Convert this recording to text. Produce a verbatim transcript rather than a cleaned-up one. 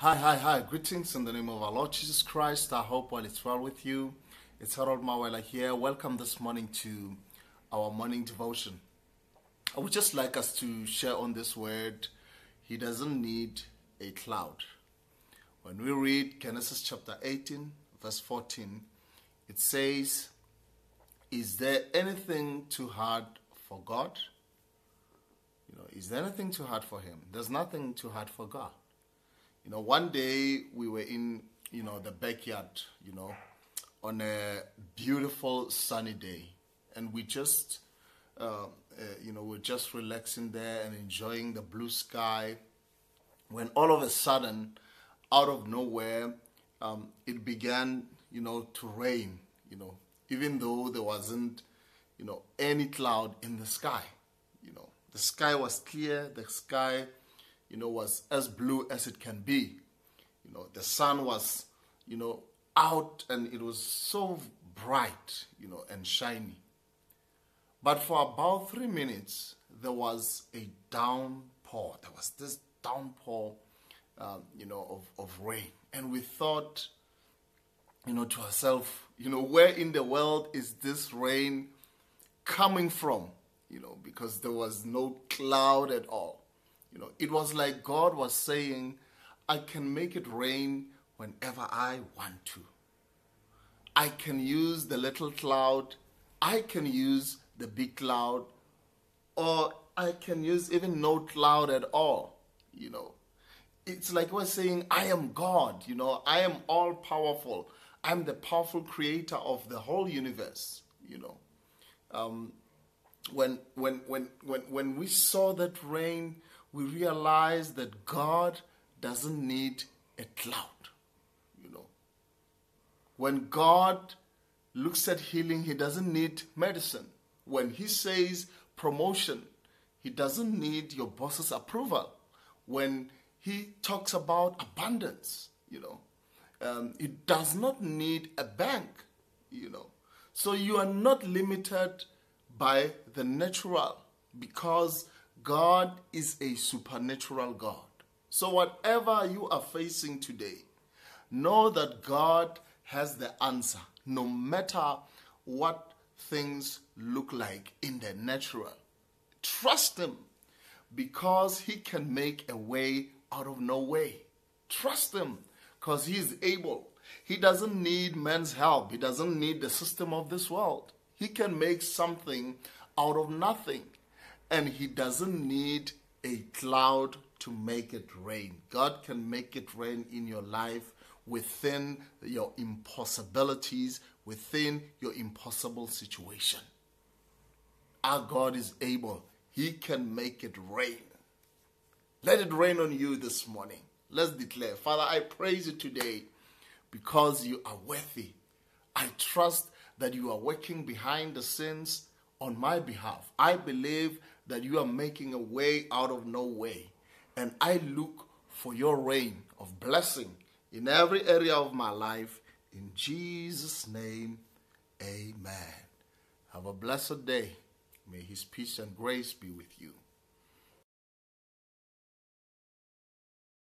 Hi, hi, hi. Greetings in the name of our Lord Jesus Christ. I hope all is well with you. It's Harold Mawela here. Welcome this morning to our morning devotion. I would just like us to share on this word, he doesn't need a cloud. When we read Genesis chapter eighteen, verse fourteen, it says, is there anything too hard for God? You know, is there anything too hard for him? There's nothing too hard for God. You know, one day we were in, you know, the backyard, you know, on a beautiful sunny day. And we just, uh, uh, you know, we're just relaxing there and enjoying the blue sky. When all of a sudden, out of nowhere, um, it began, you know, to rain, you know, even though there wasn't, you know, any cloud in the sky. You know, the sky was clear, the sky you know, was as blue as it can be. You know, the sun was, you know, out and it was so bright, you know, and shiny. But for about three minutes, there was a downpour. There was this downpour, um, you know, of, of rain. And we thought, you know, to ourselves, you know, where in the world is this rain coming from? You know, because there was no cloud at all. You know, it was like God was saying, I can make it rain whenever I want to. I can use the little cloud. I can use the big cloud. Or I can use even no cloud at all. You know, it's like we're saying, I am God. You know, I am all powerful. I'm the powerful creator of the whole universe. You know, um, when, when, when, when, when we saw that rain, we realize that God doesn't need a cloud, you know. When God looks at healing, he doesn't need medicine. When he says promotion, he doesn't need your boss's approval. When he talks about abundance, you know, um, he does not need a bank, you know. So you are not limited by the natural because God is a supernatural God. So whatever you are facing today, know that God has the answer, no matter what things look like in the natural. Trust him because he can make a way out of no way. Trust him because he is able. He doesn't need man's help. He doesn't need the system of this world. He can make something out of nothing. And he doesn't need a cloud to make it rain. God can make it rain in your life within your impossibilities, within your impossible situation. Our God is able. He can make it rain. Let it rain on you this morning. Let's declare, Father, I praise you today because you are worthy. I trust that you are working behind the scenes on my behalf. I believe that you are making a way out of no way. And I look for your rain of blessing in every area of my life. In Jesus' name, amen. Have a blessed day. May his peace and grace be with you.